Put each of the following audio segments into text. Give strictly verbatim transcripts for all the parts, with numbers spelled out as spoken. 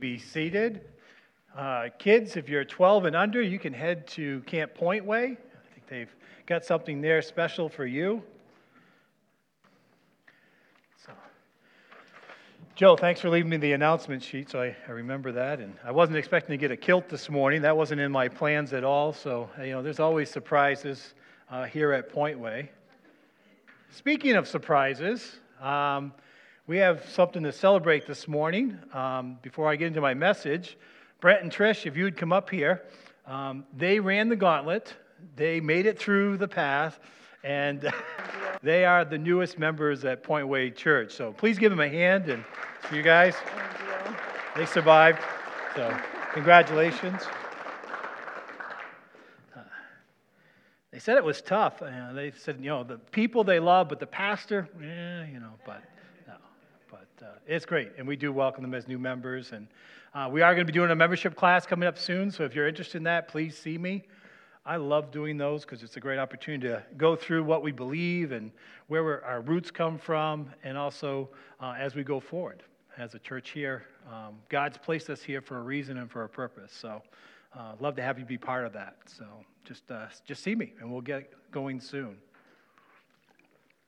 Be seated. Uh, kids, if you're twelve and under, you can head to Camp Pointway. I think they've got something there special for you. So, Joe, thanks for leaving me the announcement sheet, so I, I remember that. And I wasn't expecting to get a kilt this morning. That wasn't in my plans at all. So, you know, there's always surprises uh, here at Pointway. Speaking of surprises, um, we have something to celebrate this morning. Um, before I get into my message, Brent and Trish, if you would come up here, um, they ran the gauntlet, they made it through the path, and they are the newest members at Point Way Church. So please give them a hand, and to you guys, thank you. They survived. So congratulations. They said it was tough. Uh, they said, you know, the people they love, but the pastor, yeah, you know, but. Uh, it's great, and we do welcome them as new members, and uh, we are going to be doing a membership class coming up soon, so if you're interested in that, please see me. I love doing those because it's a great opportunity to go through what we believe and where we're, our roots come from, and also uh, as we go forward as a church here. Um, God's placed us here for a reason and for a purpose, so uh, love to have you be part of that. So just uh, just see me, and we'll get going soon.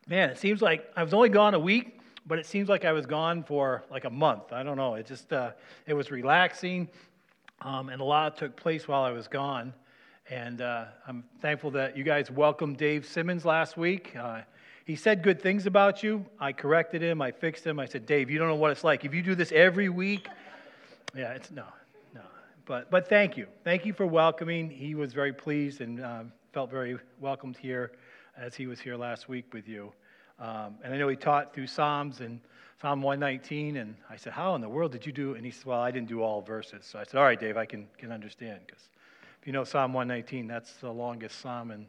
Man, it seems like I was only gone a week, but it seems like I was gone for like a month. I don't know. It just, uh, it was relaxing, um, and a lot took place while I was gone. And uh, I'm thankful that you guys welcomed Dave Simmons last week. Uh, he said good things about you. I corrected him. I fixed him. I said, Dave, you don't know what it's like. If you do this every week, yeah, it's no, no. But but thank you. Thank you for welcoming. He was very pleased and um, felt very welcomed here as he was here last week with you. Um, and I know he taught through Psalms and Psalm one nineteen, and I said, how in the world did you do? And he said, well, I didn't do all verses. So I said, all right, Dave, I can, can understand, because if you know Psalm one nineteen, that's the longest psalm in,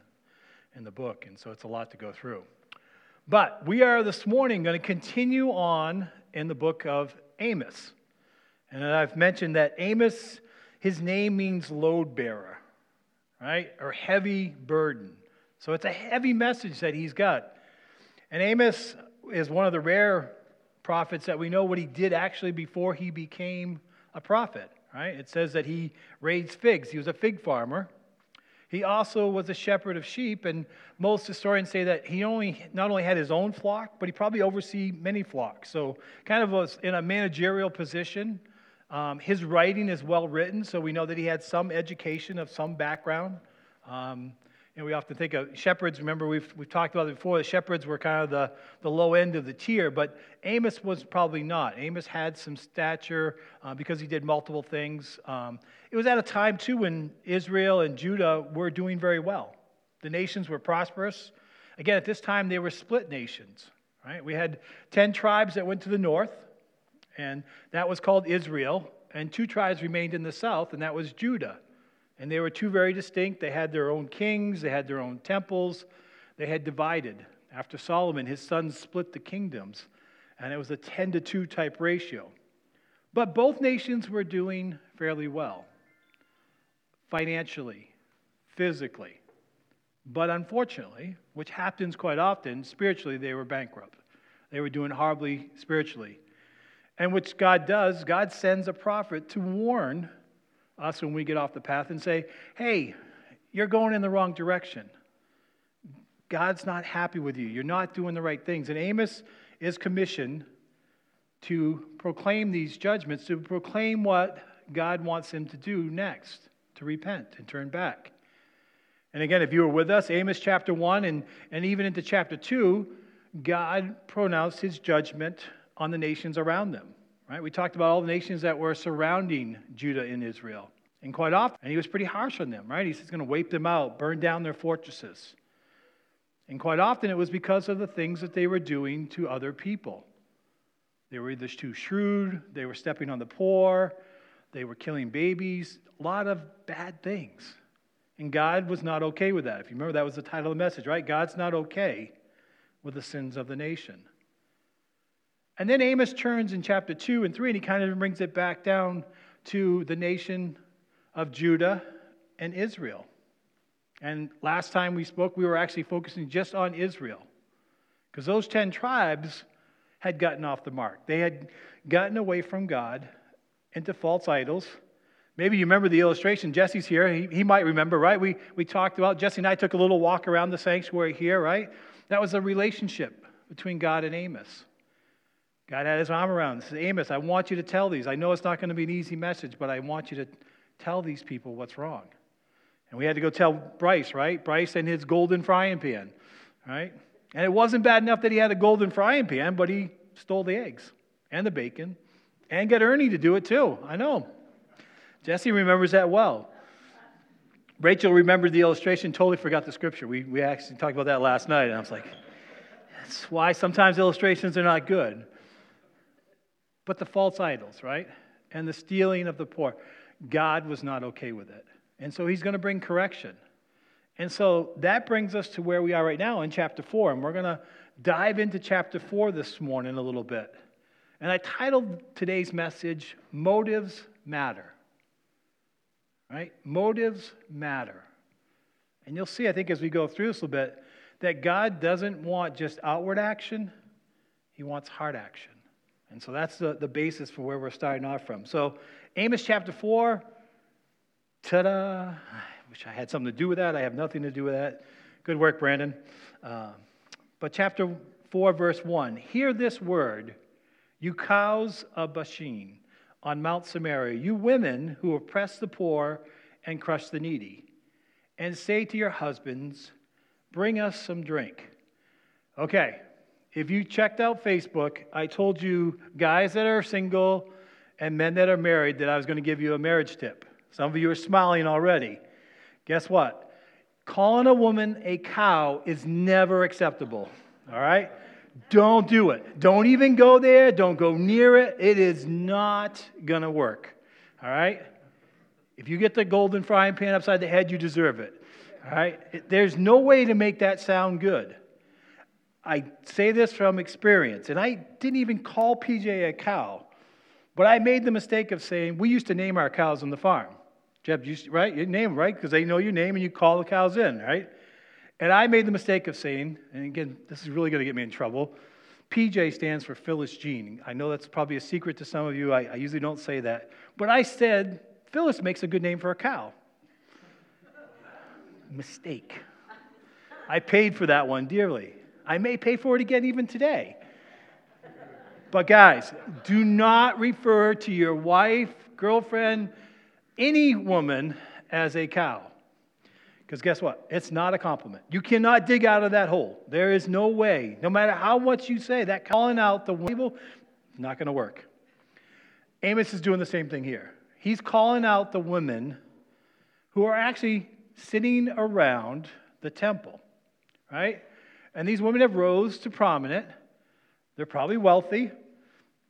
in the book, and so it's a lot to go through. But we are this morning going to continue on in the book of Amos. And I've mentioned that Amos, his name means load bearer, right, or heavy burden. So it's a heavy message that he's got. And Amos is one of the rare prophets that we know what he did actually before he became a prophet, right? It says that he raised figs. He was a fig farmer. He also was a shepherd of sheep, and most historians say that he only not only had his own flock, but he probably oversaw many flocks. So kind of was in a managerial position. Um, his writing is well written, so we know that he had some education of some background. Um And we often think of shepherds. Remember, we've we've talked about it before. The shepherds were kind of the, the low end of the tier, but Amos was probably not. Amos had some stature uh, because he did multiple things. Um, it was at a time, too, when Israel and Judah were doing very well. The nations were prosperous. Again, at this time, they were split nations. Right? We had ten tribes that went to the north, and that was called Israel, and two tribes remained in the south, and that was Judah. And they were two very distinct. They had their own kings. They had their own temples. They had divided. After Solomon, his sons split the kingdoms. And it was a ten to two type ratio. But both nations were doing fairly well. Financially. Physically. But unfortunately, which happens quite often, spiritually they were bankrupt. They were doing horribly spiritually. And which God does, God sends a prophet to warn us when we get off the path and say, hey, you're going in the wrong direction. God's not happy with you. You're not doing the right things. And Amos is commissioned to proclaim these judgments, to proclaim what God wants him to do next, to repent and turn back. And again, if you were with us, Amos chapter one and, and even into chapter two, God pronounced his judgment on the nations around them. Right? We talked about all the nations that were surrounding Judah and Israel. And quite often, and he was pretty harsh on them, right? He said he's going to wipe them out, burn down their fortresses. And quite often it was because of the things that they were doing to other people. They were either too shrewd, they were stepping on the poor, they were killing babies, a lot of bad things. And God was not okay with that. If you remember, that was the title of the message, right? God's not okay with the sins of the nation. And then Amos turns in chapter two and three, and he kind of brings it back down to the nation of Judah and Israel. And last time we spoke, we were actually focusing just on Israel, because those ten tribes had gotten off the mark. They had gotten away from God, into false idols. Maybe you remember the illustration. Jesse's here. He, he might remember, right? We we talked about, Jesse and I took a little walk around the sanctuary here, right? That was a relationship between God and Amos. God had his arm around him. He said, Amos, I want you to tell these. I know it's not going to be an easy message, but I want you to tell these people what's wrong. And we had to go tell Bryce, right? Bryce and his golden frying pan, right? And it wasn't bad enough that he had a golden frying pan, but he stole the eggs and the bacon and got Ernie to do it too. I know. Jesse remembers that well. Rachel remembered the illustration, totally forgot the scripture. We we actually talked about that last night, and I was like, that's why sometimes illustrations are not good. But the false idols, right? And the stealing of the poor. God was not okay with it. And so he's going to bring correction. And so that brings us to where we are right now in chapter four. And we're going to dive into chapter four this morning a little bit. And I titled today's message, Motives Matter. Right? Motives matter. And you'll see, I think, as we go through this a little bit, that God doesn't want just outward action. He wants heart action. And so that's the, the basis for where we're starting off from. So Amos chapter four, ta-da. I wish I had something to do with that. I have nothing to do with that. Good work, Brandon. Uh, but chapter four, verse one. Hear this word, you cows of Bashan on Mount Samaria, you women who oppress the poor and crush the needy, and say to your husbands, bring us some drink. Okay, if you checked out Facebook, I told you guys that are single and men that are married that I was going to give you a marriage tip. Some of you are smiling already. Guess what? Calling a woman a cow is never acceptable, all right? Don't do it. Don't even go there. Don't go near it. It is not going to work. All right? If you get the golden frying pan upside the head, you deserve it. All right? It, there's no way to make that sound good. I say this from experience, and I didn't even call P J a cow, but I made the mistake of saying, we used to name our cows on the farm. Jeb, you, right? You name them, right? Because they know your name and you call the cows in, right? And I made the mistake of saying, and again, this is really going to get me in trouble, P J stands for Phyllis Jean. I know that's probably a secret to some of you. I, I usually don't say that. But I said, Phyllis makes a good name for a cow. Mistake. I paid for that one dearly. I may pay for it again even today. But guys, do not refer to your wife, girlfriend, any woman as a cow. Because guess what? It's not a compliment. You cannot dig out of that hole. There is no way. No matter how much you say, that calling out the evil, not going to work. Amos is doing the same thing here. He's calling out the women who are actually sitting around the temple, right? And these women have rose to prominent. They're probably wealthy.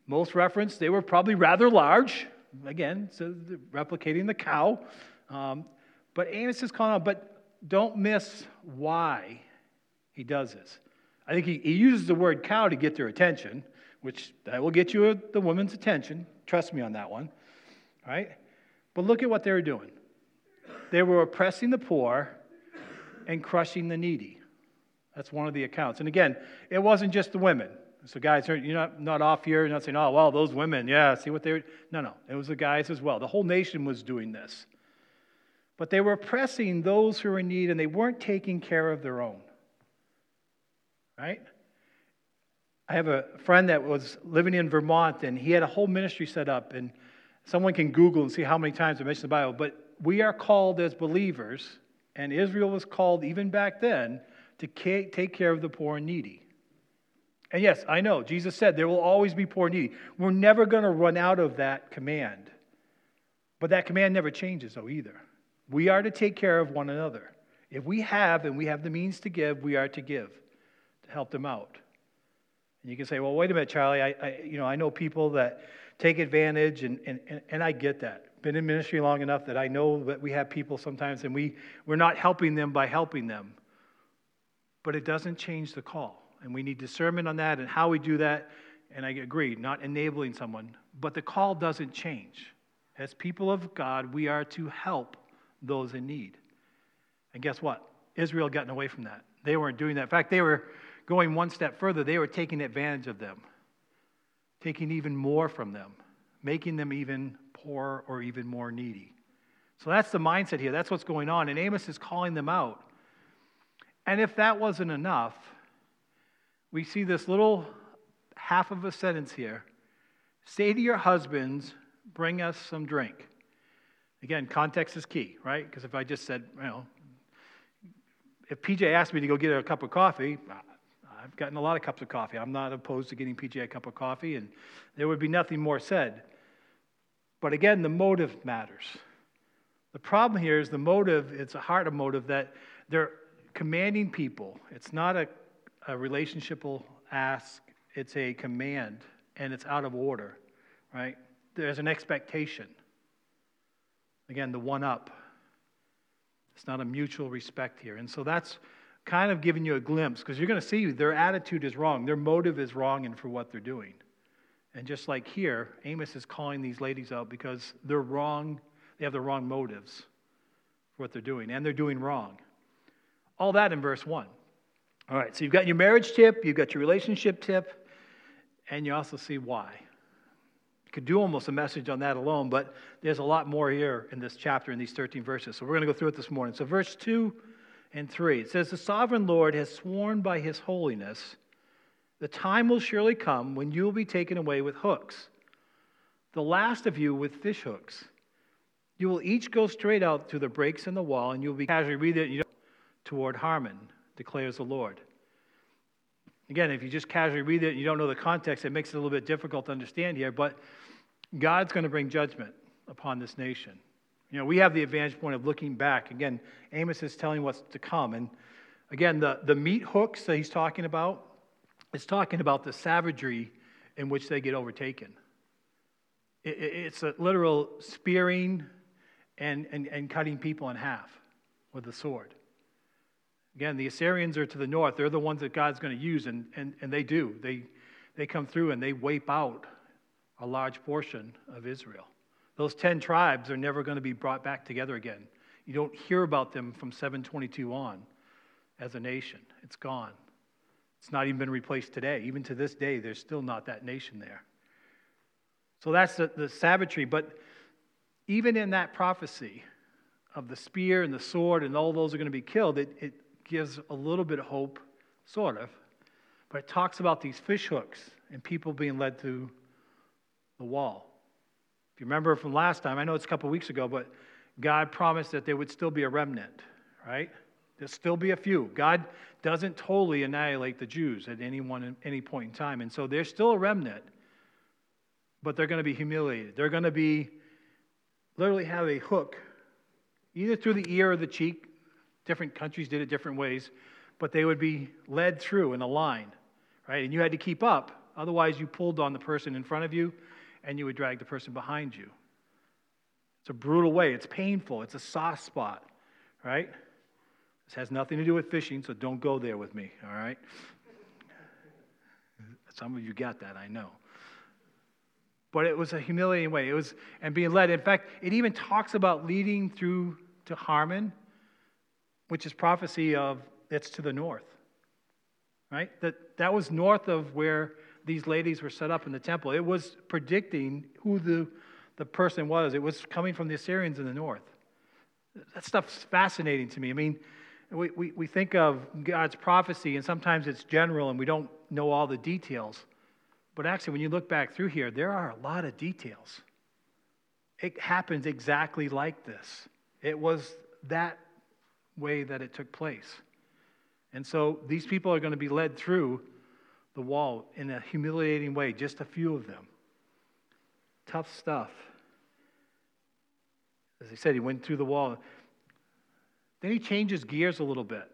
Most reference, they were probably rather large. Again, so replicating the cow. Um, But Amos is calling out, but don't miss why he does this. I think he, he uses the word cow to get their attention, which that will get you the woman's attention. Trust me on that one. All right? But look at what they were doing. They were oppressing the poor and crushing the needy. That's one of the accounts. And again, it wasn't just the women. So guys, you're not, not off here. You're not saying, oh, well, those women, yeah, see what they were. No, no. It was the guys as well. The whole nation was doing this. But they were oppressing those who were in need, and they weren't taking care of their own. Right? I have a friend that was living in Vermont, and he had a whole ministry set up, and someone can Google and see how many times I mentioned the Bible, but we are called as believers, and Israel was called even back then to take care of the poor and needy. And yes, I know, Jesus said there will always be poor and needy. We're never going to run out of that command. But that command never changes, though, either. We are to take care of one another. If we have and we have the means to give, we are to give to help them out. And you can say, well, wait a minute, Charlie. I, I you know, I know people that take advantage, and, and, and I get that. Been in ministry long enough that I know that we have people sometimes, and we, we're not helping them by helping them. But it doesn't change the call. And we need discernment on that and how we do that. And I agree, not enabling someone. But the call doesn't change. As people of God, we are to help those in need. And guess what? Israel had gotten away from that. They weren't doing that. In fact, they were going one step further. They were taking advantage of them, taking even more from them, making them even poor or even more needy. So that's the mindset here. That's what's going on. And Amos is calling them out. And if that wasn't enough, we see this little half of a sentence here. Say to your husbands, bring us some drink. Again, context is key, right? Because if I just said, you know, if P J asked me to go get a cup of coffee, I've gotten a lot of cups of coffee. I'm not opposed to getting P J a cup of coffee, and there would be nothing more said. But again, the motive matters. The problem here is the motive, it's a heart of motive that they're commanding people. It's not a, a relationship ask, it's a command, and it's out of order, right? There's an expectation. Again, the one-up. It's not a mutual respect here. And so that's kind of giving you a glimpse, because you're going to see their attitude is wrong. Their motive is wrong and for what they're doing. And just like here, Amos is calling these ladies out because they're wrong. They have the wrong motives for what they're doing, and they're doing wrong. All that in verse one. All right, so you've got your marriage tip, you've got your relationship tip, and you also see why. You could do almost a message on that alone, but there's a lot more here in this chapter, in these thirteen verses. So we're going to go through it this morning. So verse two and three, it says, the sovereign Lord has sworn by his holiness, the time will surely come when you will be taken away with hooks, the last of you with fish hooks. You will each go straight out through the breaks in the wall, and you will be casually read it, and you don't toward Harmon, declares the Lord. Again, if you just casually read it and you don't know the context, it makes it a little bit difficult to understand here, but God's going to bring judgment upon this nation. You know, we have the advantage point of looking back. Again, Amos is telling what's to come. And again, the, the meat hooks that he's talking about is talking about the savagery in which they get overtaken. It, it, it's a literal spearing and, and, and cutting people in half with the sword. Again, the Assyrians are to the north. They're the ones that God's going to use, and, and, and they do. They they come through and they wipe out a large portion of Israel. Those ten tribes are never going to be brought back together again. You don't hear about them from seven twenty-two on as a nation. It's gone. It's not even been replaced today. Even to this day, there's still not that nation there. So that's the, the savagery. But even in that prophecy of the spear and the sword and all those are going to be killed, it, it gives a little bit of hope, sort of, but it talks about these fish hooks and people being led through the wall. If you remember from last time, I know it's a couple weeks ago, but God promised that there would still be a remnant, right? There'll still be a few. God doesn't totally annihilate the Jews at any one, at any point in time, and so there's still a remnant, but they're going to be humiliated. They're going to be, literally have a hook, either through the ear or the cheek. Different countries did it different ways, but they would be led through in a line, right? And you had to keep up. Otherwise, you pulled on the person in front of you, and you would drag the person behind you. It's a brutal way. It's painful. It's a soft spot, right? This has nothing to do with fishing, so don't go there with me, all right? Some of you got that, I know. But it was a humiliating way. It was, and being led. In fact, it even talks about leading through to Harmon, which is prophecy of it's to the north, right? That that was north of where these ladies were set up in the temple. It was predicting who the, the person was. It was coming from the Assyrians in the north. That stuff's fascinating to me. I mean, we, we, we think of God's prophecy, and sometimes it's general, and we don't know all the details. But actually, when you look back through here, there are a lot of details. It happens exactly like this. It was that way that it took place. And so these people are going to be led through the wall in a humiliating way, just a few of them. Tough stuff. As I said, he went through the wall. Then he changes gears a little bit.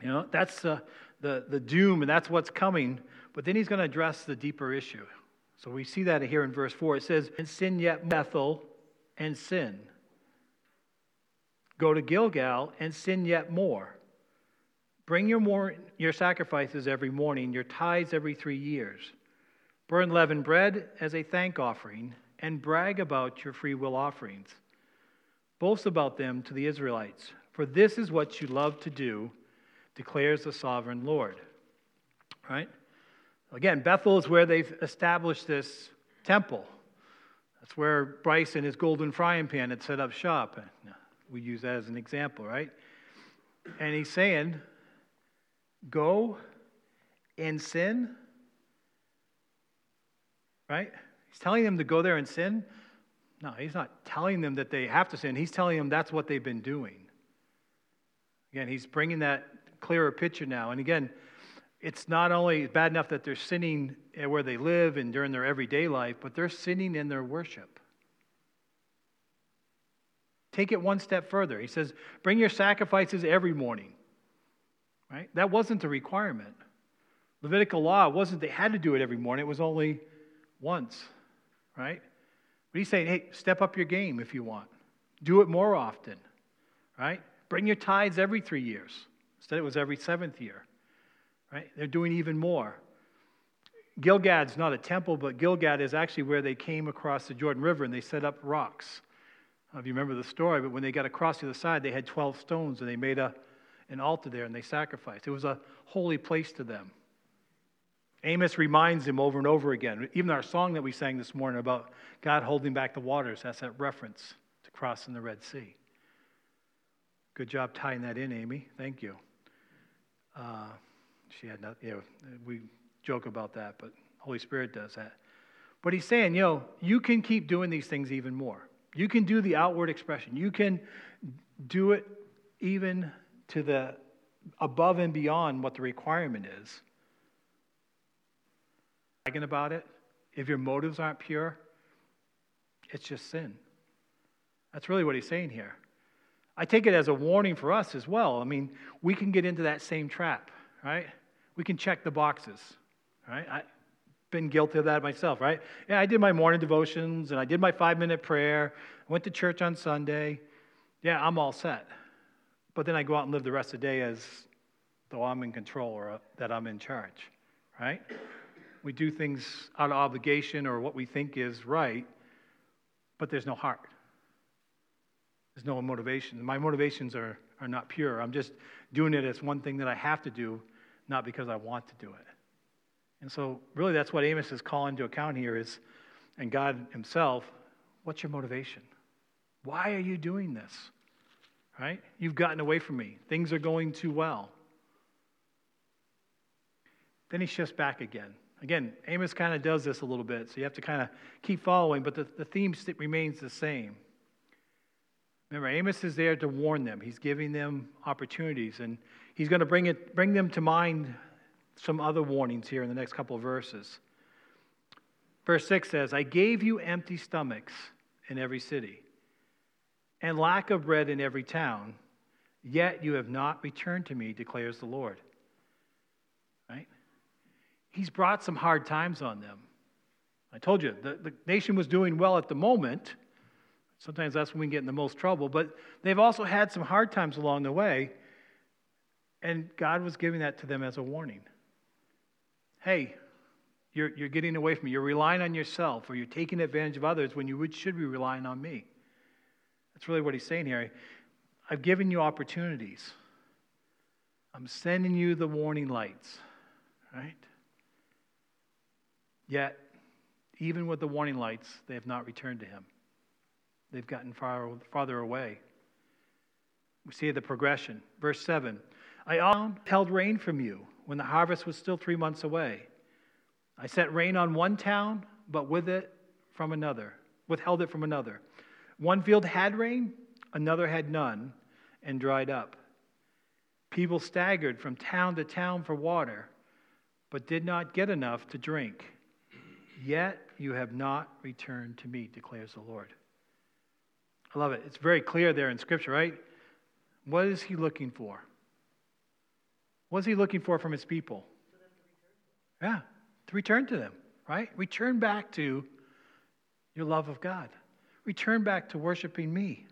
You know, that's uh, the, the doom, and that's what's coming. But then he's going to address the deeper issue. So we see that here in verse four. It says, and sin yet Bethel, and sin. Go to Gilgal and sin yet more. Bring your more, your sacrifices every morning, your tithes every three years. Burn leavened bread as a thank offering, and brag about your free will offerings. Boast about them to the Israelites, for this is what you love to do, declares the sovereign Lord. Right? Again, Bethel is where they've established this temple. That's where Bryce and his golden frying pan had set up shop. We use that as an example, right? And he's saying, go and sin, right? He's telling them to go there and sin. No, he's not telling them that they have to sin. He's telling them that's what they've been doing. Again, he's bringing that clearer picture now. And again, it's not only bad enough that they're sinning where they live and during their everyday life, but they're sinning in their worship. Take it one step further. He says, bring your sacrifices every morning. Right? That wasn't the requirement. Levitical law wasn't they had to do it every morning. It was only once. Right? But he's saying, hey, step up your game if you want. Do it more often. Right? Bring your tithes every three years. Instead, it was every seventh year. Right? They're doing even more. Gilgad's not a temple, but Gilgad is actually where they came across the Jordan River and they set up rocks. I don't know if you remember the story, but when they got across to the side, they had twelve stones and they made a, an altar there and they sacrificed. It was a holy place to them. Amos reminds him over and over again. Even our song that we sang this morning about God holding back the waters, that's that reference to crossing the Red Sea. Good job tying that in, Amy. Thank you. Uh, she had not, you know, we joke about that, but Holy Spirit does that. But he's saying, you know, you can keep doing these things even more. You can do the outward expression. You can do it even to the above and beyond what the requirement is. Bragging about it, if your motives aren't pure, it's just sin. That's really what he's saying here. I take it as a warning for us as well. I mean, we can get into that same trap, right? We can check the boxes, right? I've been guilty of that myself, right? Yeah, I did my morning devotions, and I did my five-minute prayer. I went to church on Sunday. Yeah, I'm all set. But then I go out and live the rest of the day as though I'm in control or that I'm in charge, right? We do things out of obligation or what we think is right, but there's no heart. There's no motivation. My motivations are, are not pure. I'm just doing it as one thing that I have to do, not because I want to do it. And so really that's what Amos is calling to account here is, and God himself, what's your motivation? Why are you doing this? Right? You've gotten away from me. Things are going too well. Then he shifts back again. Again, Amos kind of does this a little bit, so you have to kind of keep following, but the, the theme remains the same. Remember, Amos is there to warn them. He's giving them opportunities, and he's going to bring it, bring them to mind some other warnings here in the next couple of verses. Verse six says, I gave you empty stomachs in every city, and lack of bread in every town, yet you have not returned to me, declares the Lord. Right? He's brought some hard times on them. I told you, the, the nation was doing well at the moment. Sometimes that's when we get in the most trouble. But they've also had some hard times along the way. And God was giving that to them as a warning. Hey, you're, you're getting away from me. You're relying on yourself or you're taking advantage of others when you would, should be relying on me. That's really what he's saying here. I've given you opportunities. I'm sending you the warning lights. Right? Yet, even with the warning lights, they have not returned to him. They've gotten far, farther away. We see the progression. Verse seven, I held rain from you when the harvest was still three months away. I sent rain on one town, but with it from another, withheld it from another. One field had rain, another had none, and dried up. People staggered from town to town for water, but did not get enough to drink. Yet you have not returned to me, declares the Lord. I love it. It's very clear there in Scripture, right? What is he looking for? What is he looking for from his people? To return. Yeah, to return to them, right? Return back to your love of God. Return back to worshiping me.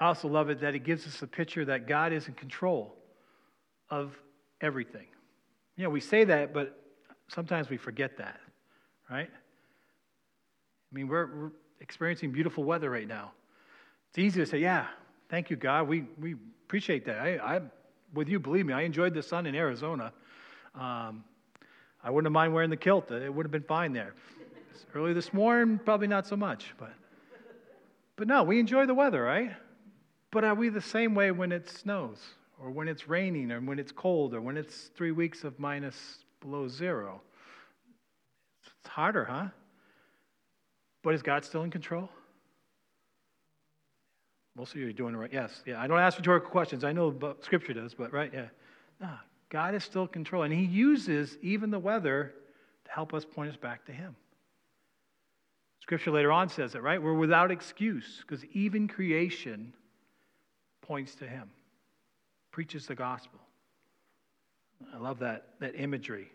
I also love it that it gives us a picture that God is in control of everything. You know, we say that, but sometimes we forget that, right? I mean, we're... we're experiencing beautiful weather right now. It's easy to say, yeah, thank you, God. We we appreciate that. I, I'm with you, believe me. I enjoyed the sun in Arizona. Um, I wouldn't have mind wearing the kilt. It would have been fine there. Early this morning, probably not so much, but but no, we enjoy the weather, right? But are we the same way when it snows, or when it's raining, or when it's cold, or when it's three weeks of minus below zero? It's harder, huh? But is God still in control? Most of you are doing it right. Yes, yeah. I don't ask rhetorical questions. I know but Scripture does, but right, yeah. No, God is still in control, and He uses even the weather to help us point us back to Him. Scripture later on says it, right? We're without excuse because even creation points to Him, preaches the gospel. I love that, that imagery.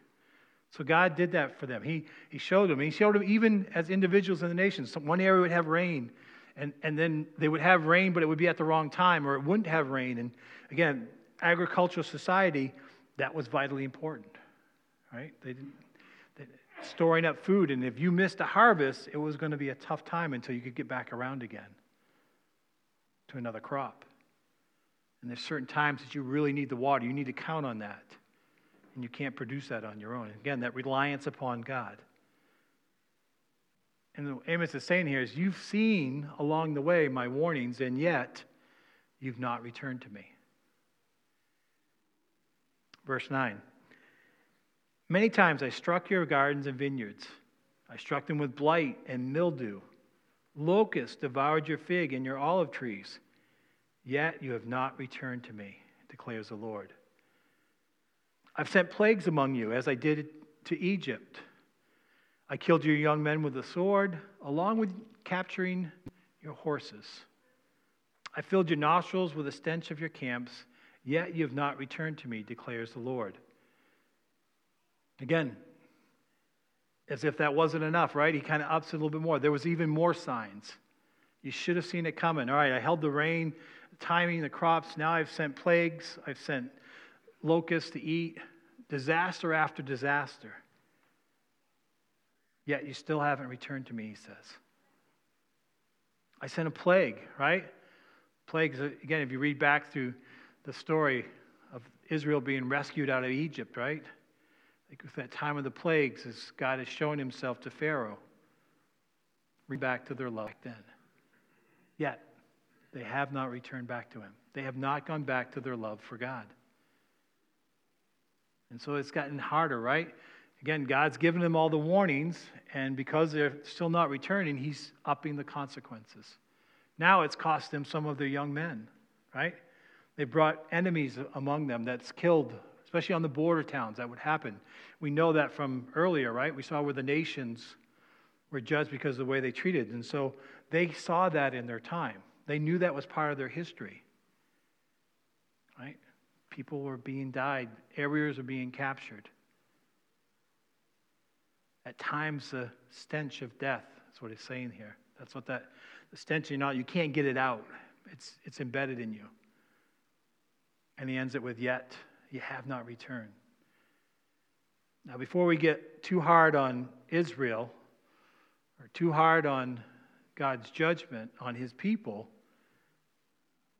So God did that for them. He, he showed them. He showed them even as individuals in the nations. So one area would have rain, and, and then they would have rain, but it would be at the wrong time, or it wouldn't have rain. And again, agricultural society, that was vitally important, right? They didn't... storing up food, and if you missed a harvest, it was going to be a tough time until you could get back around again to another crop. And there's certain times that you really need the water. You need to count on that, and you can't produce that on your own. Again, that reliance upon God. And what Amos is saying here is, you've seen along the way my warnings, and yet you've not returned to me. Verse nine. Many times I struck your gardens and vineyards. I struck them with blight and mildew. Locusts devoured your fig and your olive trees. Yet you have not returned to me, declares the Lord. I've sent plagues among you, as I did to Egypt. I killed your young men with the sword, along with capturing your horses. I filled your nostrils with the stench of your camps. Yet you have not returned to me, declares the Lord. Again, as if that wasn't enough, right? He kind of ups it a little bit more. There was even more signs. You should have seen it coming. All right, I held the rain, the timing, the crops. Now I've sent plagues. I've sent locusts to eat. Disaster after disaster. Yet you still haven't returned to me, he says. I sent a plague, right? Plagues, again, if you read back through the story of Israel being rescued out of Egypt, right? Like with that time of the plagues, as God has shown himself to Pharaoh, read back to their love back then. Yet, they have not returned back to him. They have not gone back to their love for God. And so it's gotten harder, right? Again, God's given them all the warnings, and because they're still not returning, he's upping the consequences. Now it's cost them some of their young men, right? They brought enemies among them that's killed, especially on the border towns, that would happen. We know that from earlier, right? We saw where the nations were judged because of the way they treated. And so they saw that in their time. They knew that was part of their history, right? People were being died. Areas were being captured. At times, the stench of death is what he's saying here. That's what that, the stench, you know, you can't get it out. It's, it's embedded in you. And he ends it with yet. You have not returned. Now, before we get too hard on Israel or too hard on God's judgment on his people,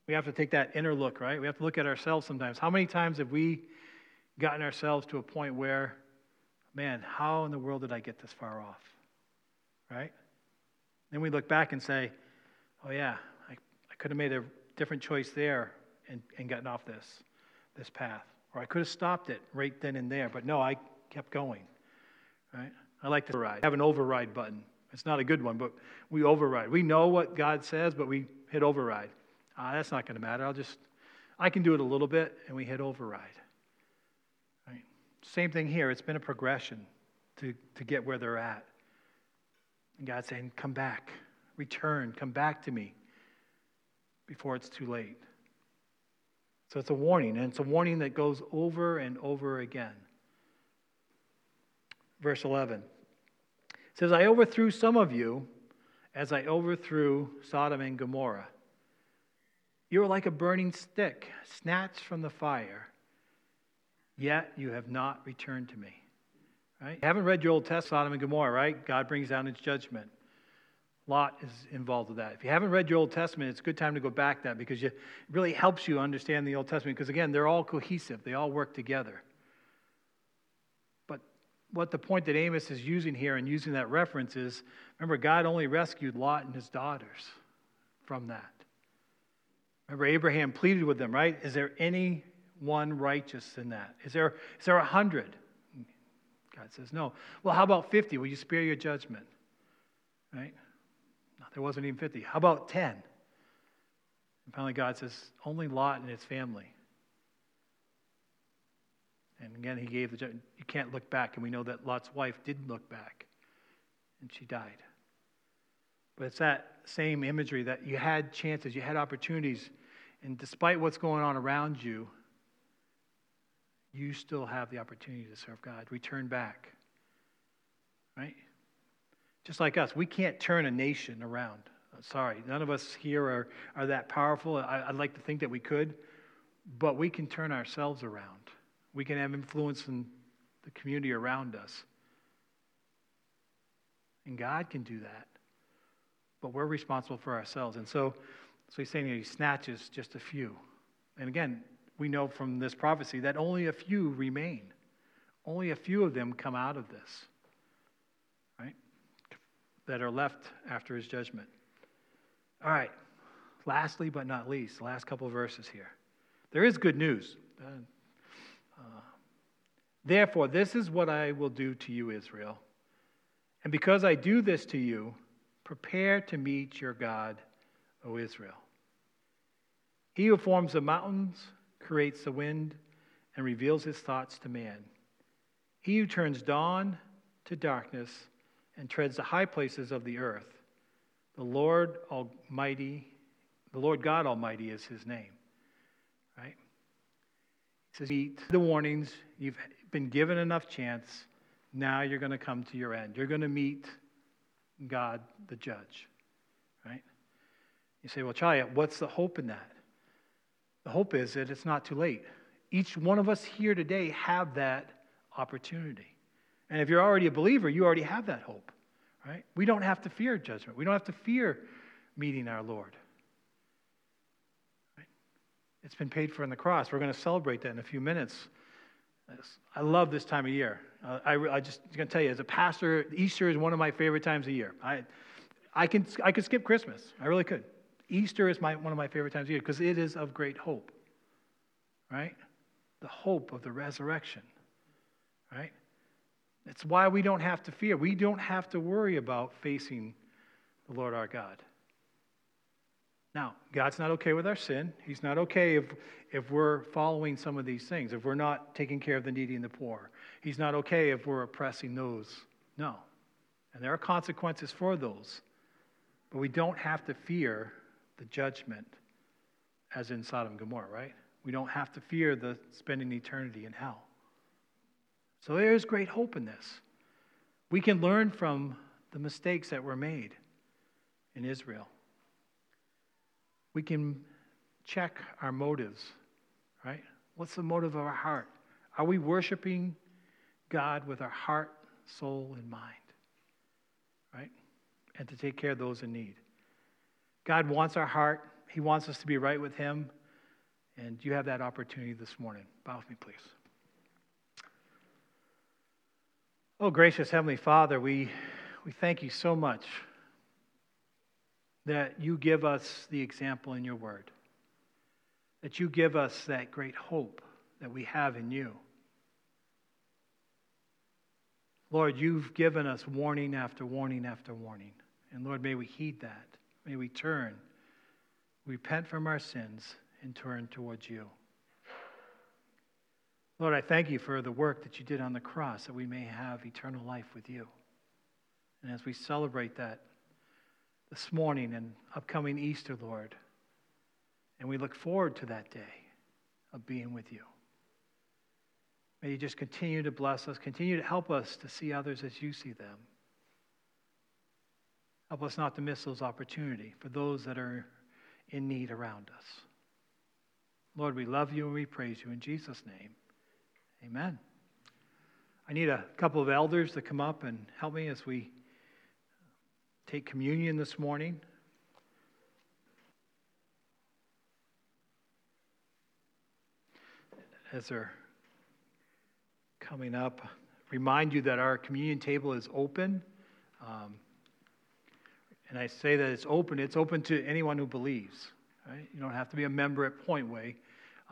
we have to take that inner look, right? We have to look at ourselves sometimes. How many times have we gotten ourselves to a point where, man, how in the world did I get this far off, right? Then we look back and say, oh, yeah, I, I could have made a different choice there and, and gotten off this, this path. Or I could have stopped it right then and there, but no, I kept going, right? I like to override. I have an override button. It's not a good one, but we override. We know what God says, but we hit override. Ah, that's not going to matter. I'll just, I can do it a little bit, and we hit override. Right? Same thing here. It's been a progression to, to get where they're at. And God's saying, come back, return, come back to me before it's too late. So it's a warning, and it's a warning that goes over and over again. Verse eleven. It says, I overthrew some of you as I overthrew Sodom and Gomorrah. You are like a burning stick, snatched from the fire, yet you have not returned to me. Right? You haven't read your Old Testament, Sodom and Gomorrah, right? God brings down his judgment. Lot is involved with that. If you haven't read your Old Testament, it's a good time to go back to that because it really helps you understand the Old Testament because, again, they're all cohesive. They all work together. But what the point that Amos is using here and using that reference is, remember, God only rescued Lot and his daughters from that. Remember, Abraham pleaded with them, right? Is there any one righteous in that? Is there is there a hundred? God says, no. Well, how about fifty? Will you spare your judgment? Right? No, there wasn't even fifty. How about ten? And finally, God says, only Lot and his family. And again, he gave the judgment. You can't look back. And we know that Lot's wife did look back, and she died. But it's that same imagery that you had chances, you had opportunities, and despite what's going on around you, you still have the opportunity to serve God. Return back, right? Just like us, we can't turn a nation around. Sorry, none of us here are, are that powerful. I, I'd like to think that we could, but we can turn ourselves around. We can have influence in the community around us. And God can do that. But we're responsible for ourselves. And so, so he's saying he snatches just a few. And again, we know from this prophecy that only a few remain. Only a few of them come out of this, right? That are left after his judgment. All right. Lastly, but not least, the last couple of verses here. There is good news. Uh, uh, Therefore, this is what I will do to you, Israel. And because I do this to you, prepare to meet your God, O Israel. He who forms the mountains, creates the wind, and reveals his thoughts to man. He who turns dawn to darkness and treads the high places of the earth. The Lord Almighty, the Lord God Almighty is his name. Right? He says, meet the warnings. You've been given enough chance. Now you're going to come to your end. You're going to meet God, the judge, right? You say, well, Charlie, what's the hope in that? The hope is that it's not too late. Each one of us here today have that opportunity. And if you're already a believer, you already have that hope, right? We don't have to fear judgment. We don't have to fear meeting our Lord. Right? It's been paid for in the cross. We're going to celebrate that in a few minutes. I love this time of year. Uh, I, I just going to tell you, as a pastor, Easter is one of my favorite times of year. I, I can I could skip Christmas. I really could. Easter is my one of my favorite times of year because it is of great hope, right? The hope of the resurrection, right? That's why we don't have to fear. We don't have to worry about facing the Lord our God. Now, God's not okay with our sin. He's not okay if, if we're following some of these things, if we're not taking care of the needy and the poor. He's not okay if we're oppressing those. No. And there are consequences for those. But we don't have to fear the judgment as in Sodom and Gomorrah, right? We don't have to fear the spending eternity in hell. So there is great hope in this. We can learn from the mistakes that were made in Israel. We can check our motives, right? What's the motive of our heart? Are we worshiping God with our heart, soul, and mind, right? And to take care of those in need. God wants our heart. He wants us to be right with him. And you have that opportunity this morning. Bow with me, please. Oh, gracious Heavenly Father, we, we thank you so much that you give us the example in your word, that you give us that great hope that we have in you. Lord, you've given us warning after warning after warning. And Lord, may we heed that. May we turn, repent from our sins, and turn towards you. Lord, I thank you for the work that you did on the cross, that we may have eternal life with you. And as we celebrate that this morning and upcoming Easter, Lord. And we look forward to that day of being with you. May you just continue to bless us, continue to help us to see others as you see them. Help us not to miss those opportunities for those that are in need around us. Lord, we love you and we praise you in Jesus' name. Amen. I need a couple of elders to come up and help me as we take communion this morning. As they're coming up, remind you that our communion table is open. Um, and I say that it's open. It's open to anyone who believes. Right? You don't have to be a member at Pointway.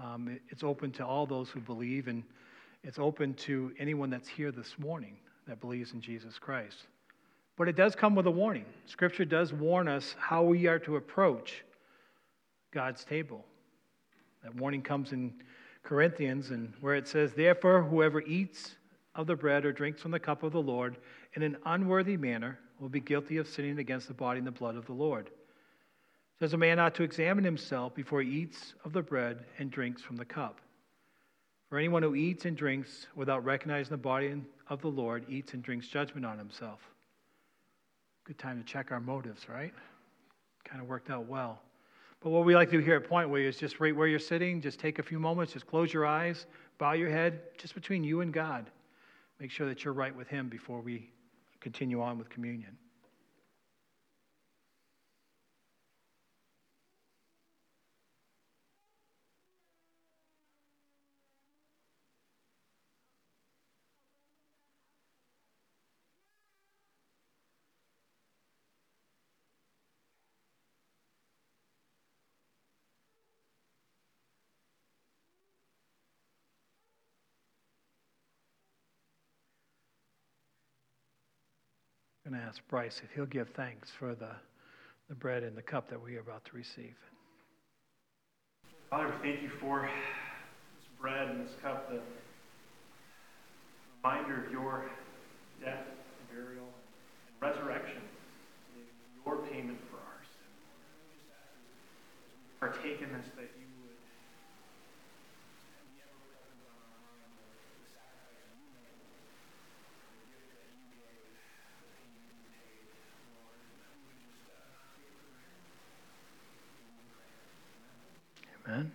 Um, it, it's open to all those who believe, and it's open to anyone that's here this morning that believes in Jesus Christ. But it does come with a warning. Scripture does warn us how we are to approach God's table. That warning comes in Corinthians, and where it says, "Therefore, whoever eats of the bread or drinks from the cup of the Lord in an unworthy manner will be guilty of sinning against the body and the blood of the Lord. Says a man ought to examine himself before he eats of the bread and drinks from the cup. For anyone who eats and drinks without recognizing the body of the Lord eats and drinks judgment on himself." Good time to check our motives, right? Kind of worked out well. But what we like to do here at Pointway is just right where you're sitting, just take a few moments, just close your eyes, bow your head, just between you and God. Make sure that you're right with Him before we continue on with communion. I'm going to ask Bryce if he'll give thanks for the, the bread and the cup that we are about to receive. Father, we thank you for this bread and this cup, the reminder of your death, burial, and resurrection, your payment for our sin. We partake in this, that you would Amen.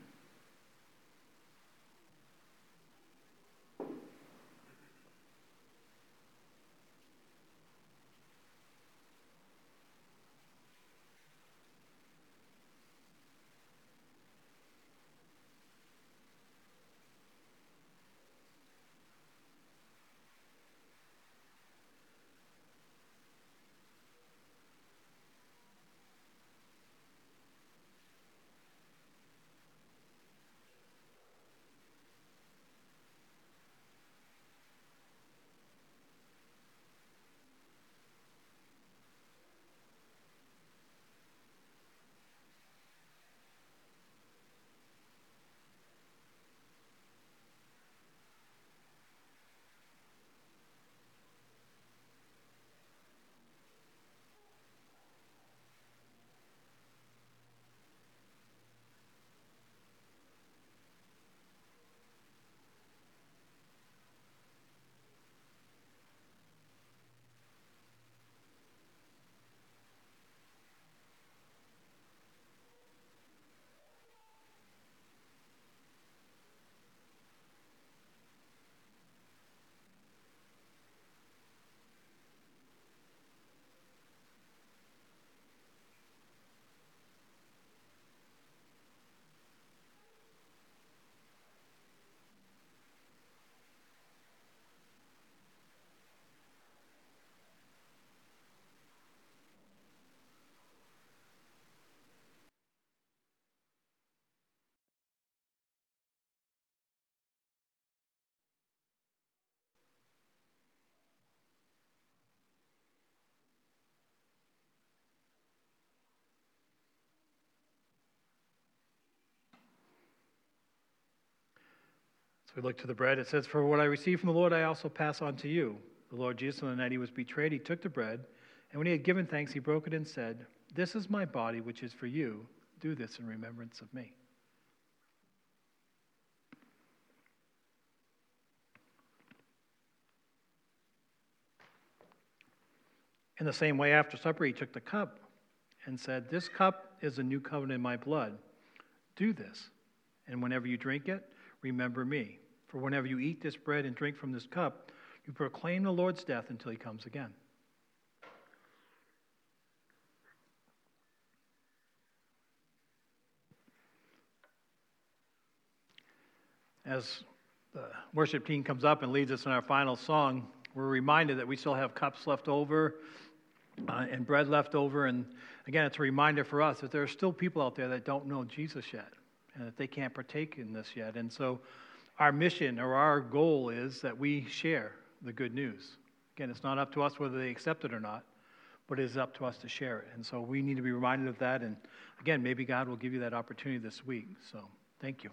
So we look to the bread. It says, "For what I received from the Lord, I also pass on to you. The Lord Jesus, on the night he was betrayed, he took the bread, and when he had given thanks, he broke it and said, 'This is my body, which is for you. Do this in remembrance of me.'" In the same way, after supper, he took the cup and said, "This cup is the new covenant in my blood. Do this, and whenever you drink it, remember me, for whenever you eat this bread and drink from this cup, you proclaim the Lord's death until he comes again." As the worship team comes up and leads us in our final song, we're reminded that we still have cups left over uh, and bread left over. And again, it's a reminder for us that there are still people out there that don't know Jesus yet and that they can't partake in this yet. And so our mission or our goal is that we share the good news. Again, it's not up to us whether they accept it or not, but it is up to us to share it. And so we need to be reminded of that. And again, maybe God will give you that opportunity this week. So thank you.